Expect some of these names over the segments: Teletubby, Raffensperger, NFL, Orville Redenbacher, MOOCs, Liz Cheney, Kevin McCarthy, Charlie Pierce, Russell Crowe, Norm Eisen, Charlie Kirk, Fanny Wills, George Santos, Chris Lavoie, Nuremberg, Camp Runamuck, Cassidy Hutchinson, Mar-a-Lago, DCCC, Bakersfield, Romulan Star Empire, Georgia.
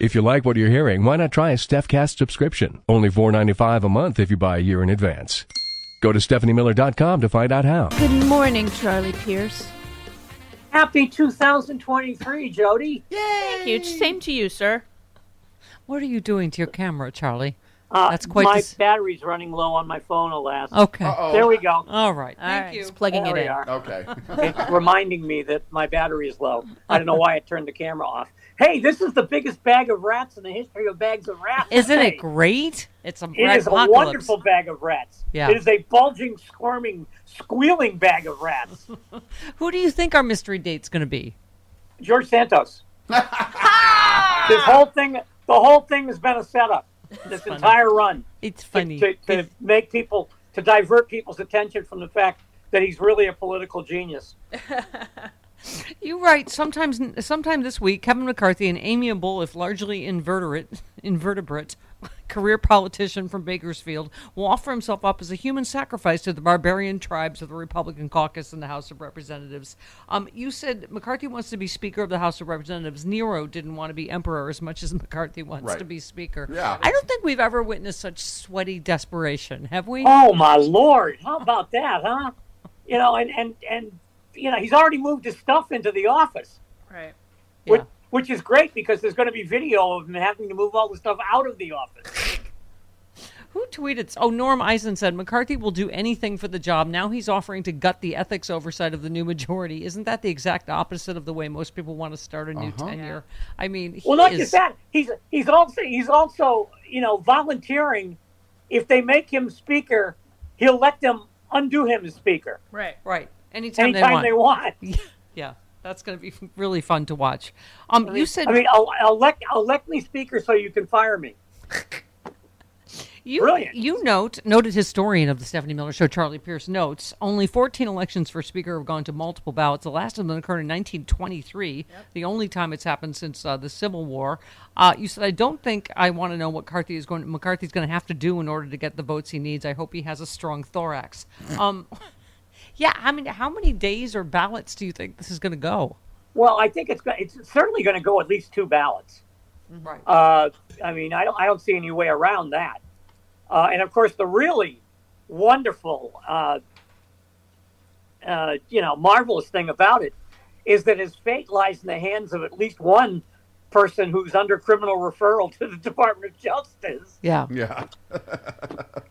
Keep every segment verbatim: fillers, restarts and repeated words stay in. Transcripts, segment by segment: If you like what you're hearing, why not try a StephCast subscription? Only four dollars and ninety-five cents a month if you buy a year in advance. Go to Stephanie Miller dot com to find out how. Good morning, Charlie Pierce. Happy two thousand twenty-three, Jody. Yay! Thank you. Same to you, sir. What are you doing to your camera, Charlie? Uh, That's quite. My dis- battery's running low on my phone, alas. Okay. Uh-oh. There we go. All right. Thank All right. you. It's plugging there it in. Are. Okay. It's reminding me that my battery is low. I don't know why it turned the camera off. Hey, this is the biggest bag of rats in the history of bags of rats. Isn't today. It great? It's a rat It is apocalypse. A wonderful bag of rats. Yeah. It is a bulging, squirming, squealing bag of rats. Who do you think our mystery date's going to be? George Santos. This whole thing, the whole thing has been a setup. It's this funny. Entire run. It's funny. To, to, to make people, to divert people's attention from the fact that he's really a political genius. You're right. Sometimes, sometime this week, Kevin McCarthy, an amiable, if largely invertebrate, invertebrate career politician from Bakersfield, will offer himself up as a human sacrifice to the barbarian tribes of the Republican caucus in the House of Representatives. Um, you said McCarthy wants to be Speaker of the House of Representatives. Nero didn't want to be Emperor as much as McCarthy wants right. to be Speaker. Yeah. I don't think we've ever witnessed such sweaty desperation, have we? Oh, my Lord. How about that, huh? You know, and... and, and you know, he's already moved his stuff into the office. Right. Yeah. Which, which is great because there's going to be video of him having to move all the stuff out of the office. Who tweeted? Oh, Norm Eisen said, McCarthy will do anything for the job. Now he's offering to gut the ethics oversight of the new majority. Isn't that the exact opposite of the way most people want to start a new uh-huh. tenure? I mean, he well, not is... just that. He's, he's, also, he's also, you know, volunteering. If they make him speaker, he'll let them undo him as speaker. Right, right. Anytime, Anytime they want. They want. Yeah, that's going to be really fun to watch. Um, I mean, you said, I mean, I'll, elect, elect me speaker so you can fire me. you, Brilliant. You note, noted historian of the Stephanie Miller show, Charlie Pierce, notes, only fourteen elections for speaker have gone to multiple ballots. The last of them occurred in nineteen twenty-three, yep. the only time it's happened since uh, the Civil War. Uh, you said, I don't think I want to know what McCarthy is going, McCarthy's going to have to do in order to get the votes he needs. I hope he has a strong thorax. Um Yeah, I mean, how many days or ballots do you think this is going to go? Well, I think it's it's certainly going to go at least two ballots. Right. Uh, I mean, I don't I don't see any way around that. Uh, and of course, the really wonderful, uh, uh, you know, marvelous thing about it is that his fate lies in the hands of at least one person who's under criminal referral to the Department of Justice. Yeah. Yeah.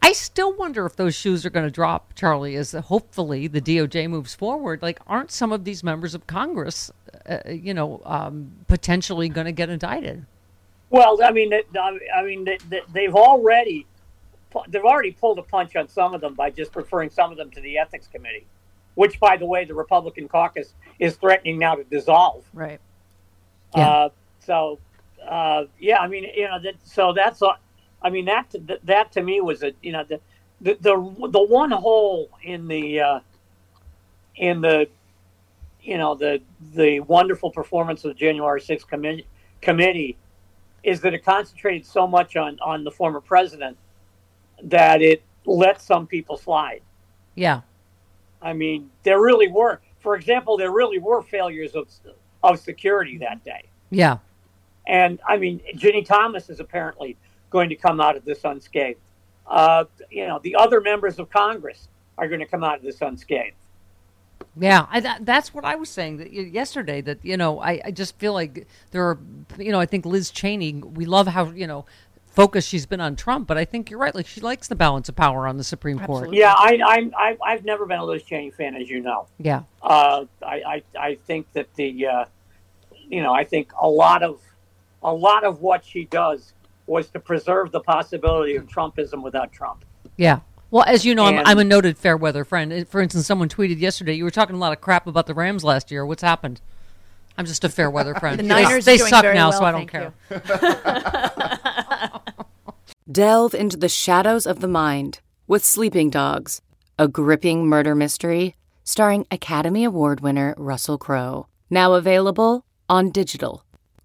I still wonder if those shoes are going to drop, Charlie, as hopefully the D O J moves forward. Like, aren't some of these members of Congress, uh, you know, um, potentially going to get indicted? Well, I mean, I mean, they've already they've already pulled a punch on some of them by just referring some of them to the Ethics Committee, which, by the way, the Republican caucus is threatening now to dissolve. Right. Yeah. Uh, So, uh, yeah, I mean, you know, that, so that's, uh, I mean, that, that to me was a, you know, the, the, the, the one hole in the, uh, in the, you know, the, the wonderful performance of the January sixth commi- committee is that it concentrated so much on, on the former president that it let some people slide. Yeah. I mean, there really were, for example, there really were failures of, of security that day. Yeah. And, I mean, Ginny Thomas is apparently going to come out of this unscathed. uh, you know, the other members of Congress are going to come out of this unscathed. Yeah, I, that, that's what I was saying that yesterday, that, you know, I, I just feel like there are, you know, I think Liz Cheney, we love how, you know, focused she's been on Trump, but I think you're right. Like, she likes the balance of power on the Supreme Court. Yeah, I, I, I, I've never been a Liz Cheney fan, as you know. Yeah. Uh, I, I, I think that the, uh, you know, I think a lot of, a lot of what she does was to preserve the possibility of Trumpism without Trump. Yeah. Well, as you know, and, I'm, I'm a noted fair weather friend. For instance, someone tweeted yesterday, you were talking a lot of crap about the Rams last year. What's happened? I'm just a fair weather friend. The Niners they, they suck now, well, so I don't care. Delve into the shadows of the mind with Sleeping Dogs, a gripping murder mystery starring Academy Award winner Russell Crowe. Now available on digital.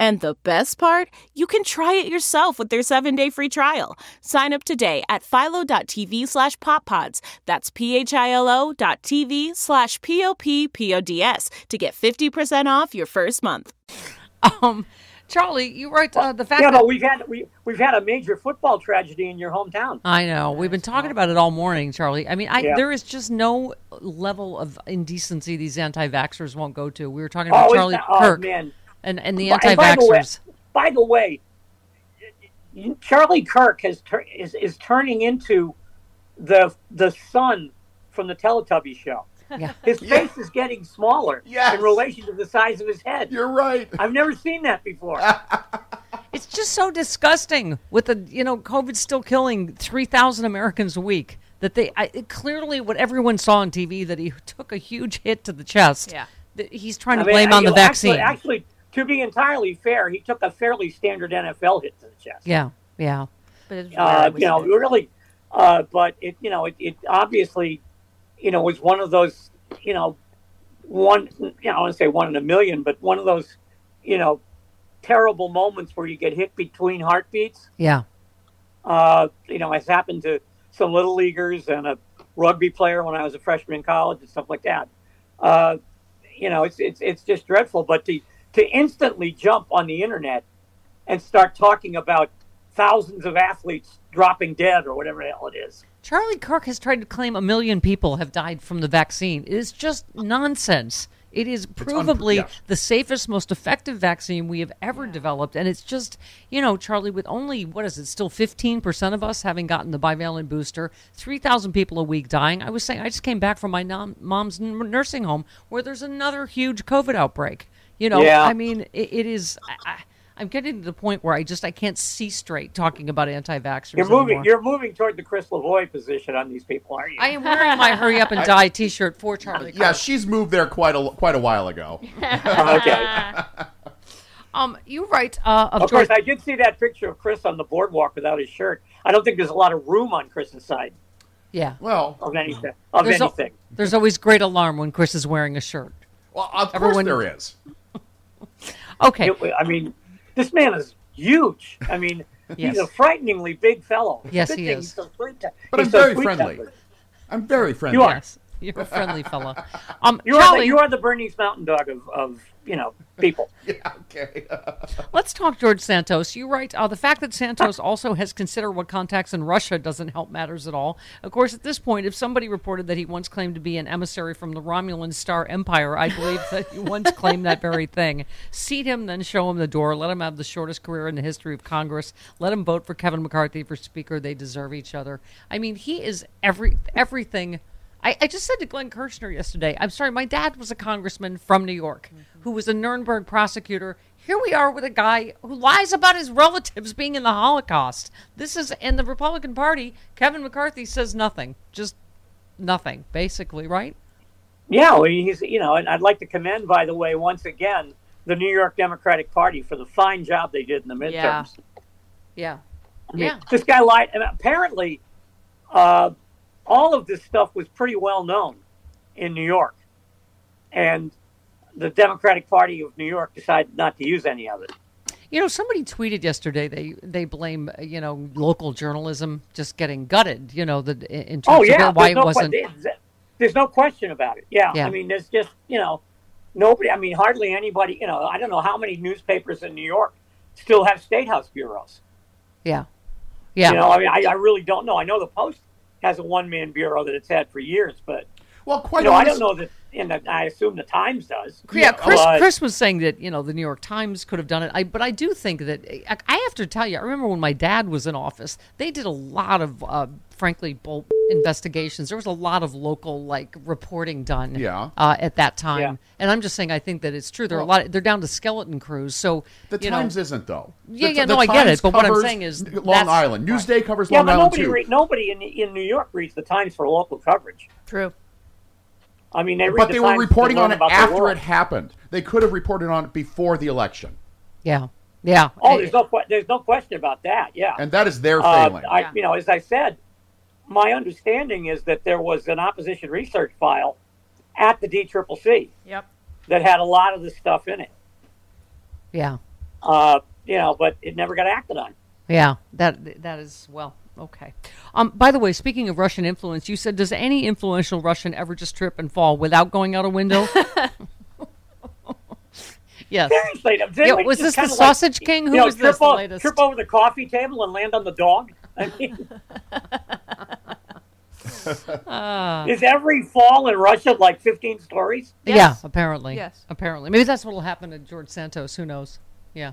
And the best part? You can try it yourself with their seven-day free trial. Sign up today at philo.tv slash poppods. That's P-H-I-L-O dot TV slash P-O-P-P-O-D-S to get fifty percent off your first month. Um, Charlie, you wrote uh, the fact yeah, that... Yeah, but we've had, we, we've had a major football tragedy in your hometown. I know. We've been talking about it all morning, Charlie. I mean, I, yeah. there is just no level of indecency these anti-vaxxers won't go to. We were talking about oh, Charlie that, Kirk. Oh, man. And and the anti-vaxxers. By, by the way, Charlie Kirk has tur- is is turning into the the son from the Teletubby show. Yeah. His yeah. face is getting smaller yes. in relation to the size of his head. You're right. I've never seen that before. It's just so disgusting. With the you know COVID still killing three thousand Americans a week, that they I, it clearly what everyone saw on T V that he took a huge hit to the chest. Yeah. That he's trying to I mean, blame I, on the actually, vaccine. Actually. To be entirely fair, he took a fairly standard N F L hit to the chest. Yeah, yeah. But it's uh, you know, really, uh, but it, you know, it, it obviously, you know, was one of those, you know, one, you know, I want to say one in a million, but one of those, you know, terrible moments where you get hit between heartbeats. Yeah. Uh, you know, it's happened to some little leaguers and a rugby player when I was a freshman in college and stuff like that. Uh, you know, it's it's it's just dreadful, but the to instantly jump on the internet and start talking about thousands of athletes dropping dead or whatever the hell it is. Charlie Kirk has tried to claim a million people have died from the vaccine. It is just nonsense. It is provably un- yeah. the safest, most effective vaccine we have ever yeah. developed. And it's just, you know, Charlie, with only, what is it, still fifteen percent of us having gotten the bivalent booster, three thousand people a week dying. I was saying, I just came back from my nom- mom's nursing home where there's another huge COVID outbreak. You know, yeah. I mean, it, it is. I, I'm getting to the point where I just I can't see straight talking about anti-vaxxers. You're moving. Anymore. You're moving toward the Chris Lavoie position on these people, aren't you? I am wearing my "Hurry Up and Die" I, T-shirt for Charlie. Yeah, Kirk. She's moved there quite a quite a while ago. Okay. Um, you write uh, of, of George- course. I did see that picture of Chris on the boardwalk without his shirt. I don't think there's a lot of room on Chris's side. Yeah. Well, of anything. Of there's anything. A, there's always great alarm when Chris is wearing a shirt. Well, of Everyone, course there is. Okay. It, I mean, this man is huge. I mean, yes. he's a frighteningly big fellow. Yes, he is. So to- but I'm so very friendly. Tempered. I'm very friendly. You are. Yes, you're a friendly fellow. Um, you, Charlie, are the, you are the Bernese Mountain Dog of, of you know, people. Yeah, okay. Let's talk George Santos. You write, uh, the fact that Santos also has considerable contacts in Russia doesn't help matters at all. Of course, at this point, if somebody reported that he once claimed to be an emissary from the Romulan Star Empire, I believe that he once claimed that very thing. Seat him, then show him the door. Let him have the shortest career in the history of Congress. Let him vote for Kevin McCarthy for Speaker. They deserve each other. I mean, he is every everything... I, I just said to Glenn Kirshner yesterday, I'm sorry, my dad was a congressman from New York mm-hmm. who was a Nuremberg prosecutor. Here we are with a guy who lies about his relatives being in the Holocaust. This is, and the Republican Party, Kevin McCarthy says nothing, just nothing, basically, right? Yeah, well, he's, you know, and I'd like to commend, by the way, once again, the New York Democratic Party for the fine job they did in the midterms. Yeah, yeah. I mean, yeah. This guy lied, and apparently... Uh, all of this stuff was pretty well known in New York, and the Democratic Party of New York decided not to use any of it. You know, somebody tweeted yesterday they they blame you know local journalism just getting gutted. You know, the in terms oh, yeah. of why no it wasn't. Que- there's, there's no question about it. Yeah. yeah, I mean, there's just you know nobody. I mean, hardly anybody. You know, I don't know how many newspapers in New York still have statehouse bureaus. Yeah, yeah. You know, I mean, I, I really don't know. I know the Post has a one-man bureau that it's had for years, but well, quite you know, I don't know that, and I assume the Times does. Yeah, Chris, uh, Chris was saying that, you know, the New York Times could have done it, I, but I do think that, I, I have to tell you, I remember when my dad was in office, they did a lot of, uh, frankly, bull investigations. There was a lot of local, like, reporting done yeah. uh, at that time, yeah. and I'm just saying I think that it's true. There well, are a lot. Of, they're down to skeleton crews, so the you Times know, isn't though. Yeah, the, yeah, the no, Times I get it, but what I'm saying is Long Island Newsday right. covers yeah, Long Island nobody too. Re- nobody in in New York reads the Times for local coverage. True. I mean, they read but the they Times were reporting on it after it happened. They could have reported on it before the election. Yeah, yeah. Oh, there's no there's no question about that. Yeah, and that is their failing. Uh, I, yeah. You know, as I said. My understanding is that there was an opposition research file at the D C C C yep. that had a lot of this stuff in it. Yeah. Uh, you know, but it never got acted on. Yeah, that that is, well, okay. Um, by the way, speaking of Russian influence, you said, does any influential Russian ever just trip and fall without going out a window? Yes. Seriously. Yeah, was this the Sausage like, King? Who you know, was this the latest? Trip over the coffee table and land on the dog? I mean... uh, is every fall in Russia like fifteen stories? Yes. Yeah, apparently. Yes. Apparently. Maybe that's what will happen to George Santos. Who knows? Yeah.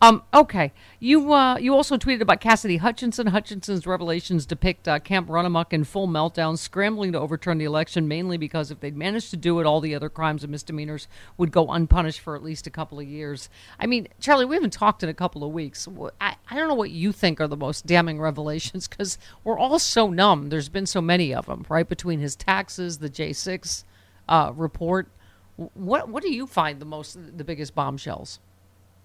Um, okay. You uh, you also tweeted about Cassidy Hutchinson. Hutchinson's revelations depict uh, Camp Runamuck in full meltdown, scrambling to overturn the election, mainly because if they'd managed to do it, all the other crimes and misdemeanors would go unpunished for at least a couple of years. I mean, Charlie, we haven't talked in a couple of weeks. I, I don't know what you think are the most damning revelations, because we're all so numb. There's been so many of them, right? Between his taxes, the J six uh, report. What, what do you find the most, the biggest bombshells?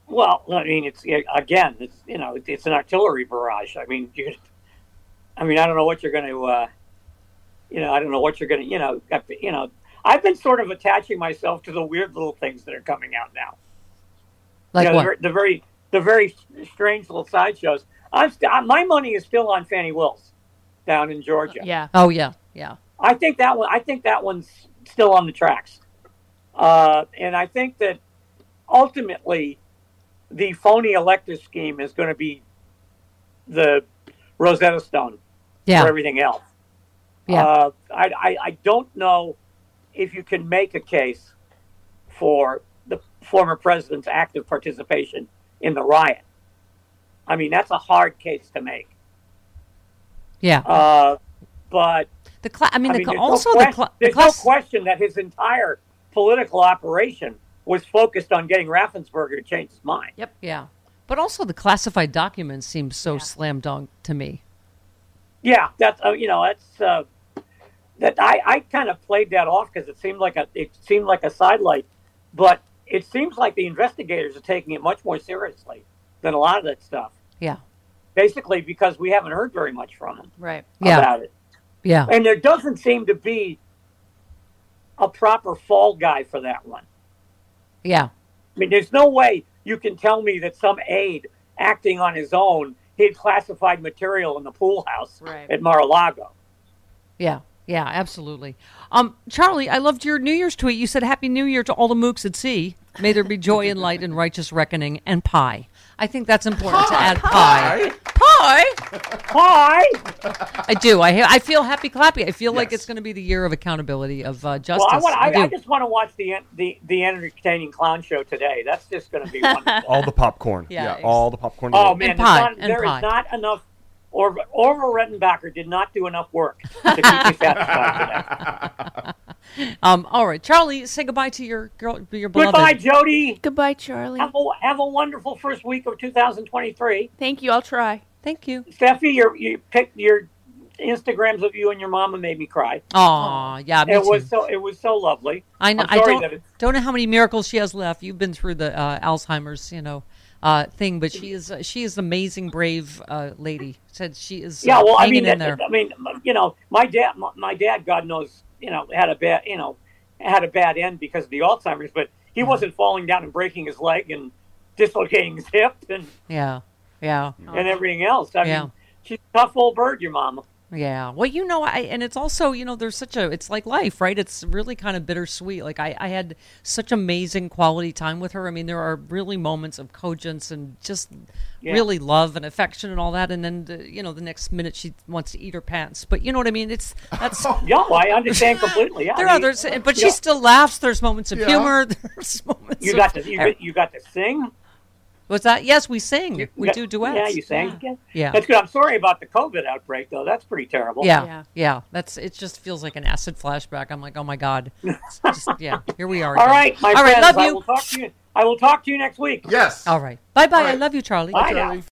Well, I mean, it's again, it's you know, it's an artillery barrage. I mean, you, I mean, I don't know what you're going to, uh, you know, I don't know what you're going to, you know, you know, I've been sort of attaching myself to the weird little things that are coming out now, like you know, what? The, the very, the very strange little sideshows. I'm st- my money is still on Fanny Wills down in Georgia. Yeah. Oh yeah. Yeah. I think that one. I think that one's still on the tracks, uh, and I think that ultimately. The phony elector scheme is going to be the Rosetta Stone yeah. for everything else. Yeah. Uh, I, I I don't know if you can make a case for the former president's active participation in the riot. I mean, that's a hard case to make. Yeah. Uh, but the cl- I mean, I mean the, also no question, the cl- there's the class- no question that his entire political operation was focused on getting Raffensperger to change his mind. Yep. Yeah. But also the classified documents seem so yeah. slam dunk to me. Yeah, that's uh, you know that's uh, that I, I kind of played that off because it seemed like a it seemed like a sidelight, but it seems like the investigators are taking it much more seriously than a lot of that stuff. Yeah, basically because we haven't heard very much from them. Right. About yeah. it. Yeah. And there doesn't seem to be a proper fall guy for that one. Yeah. I mean, there's no way you can tell me that some aide acting on his own hid classified material in the pool house right. at Mar-a-Lago. Yeah, yeah, absolutely. Um, Charlie, I loved your New Year's tweet. You said, Happy New Year to all the moocs at sea. May there be joy and light and righteous reckoning and pie. I think that's important pie, to add pie. Pie? Pie? Pie? I do. I I feel happy clappy. I feel yes. like it's going to be the year of accountability, of uh, justice. Well, I, wanna, I, I, I just want to watch the, the the entertaining clown show today. That's just going to be wonderful. All the popcorn. Yeah, yeah ex- all the popcorn. Oh, man. And pie, not, and there pie. is not enough. Orville Redenbacher did not do enough work to keep me satisfied today. Um, all right, Charlie, say goodbye to your girl, your beloved. Goodbye, Jody. Goodbye, Charlie. Have a, have a wonderful first week of two thousand twenty-three. Thank you. I'll try. Thank you, Steffi. Your you picked your Instagrams of you and your mama made me cry. Aw, yeah, me it too. was so it was so lovely. I know. I'm sorry I don't, that it, don't know how many miracles she has left. You've been through the uh, Alzheimer's, you know. Uh, thing, but she is uh, she is an amazing, brave uh, lady. Said she is. Yeah, well, uh, I mean, in there. I mean, you know, my dad, my, my dad, God knows, you know, had a bad, you know, had a bad end because of the Alzheimer's, but he yeah. wasn't falling down and breaking his leg and dislocating his hip and yeah, yeah, and everything else. I yeah. mean, she's a tough old bird, your mama. Yeah, well, you know, I and it's also, you know, there's such a, it's like life, right? It's really kind of bittersweet. Like I, I had such amazing quality time with her. I mean, there are really moments of cogence and just yeah. really love and affection and all that. And then, the, you know, the next minute she wants to eat her pants. But you know what I mean? It's that's yeah, I understand completely. Yeah, there I mean, are others, but yeah. she still laughs. There's moments of yeah. humor. There's moments. You got of, to you, you got to sing. What's that? Yes, we sing. You, we got, do duets. Yeah, you sing. Yeah. yeah. That's good. I'm sorry about the COVID outbreak, though. That's pretty terrible. Yeah. Yeah. yeah. That's. It just feels like an acid flashback. I'm like, oh, my God. It's just, yeah. Here we are. All again. right. My All friends, right. Love you. I will talk to you. I will talk to you next week. Yes. All right. Bye-bye. All right. I love you, Charlie. Bye, Charlie. Now.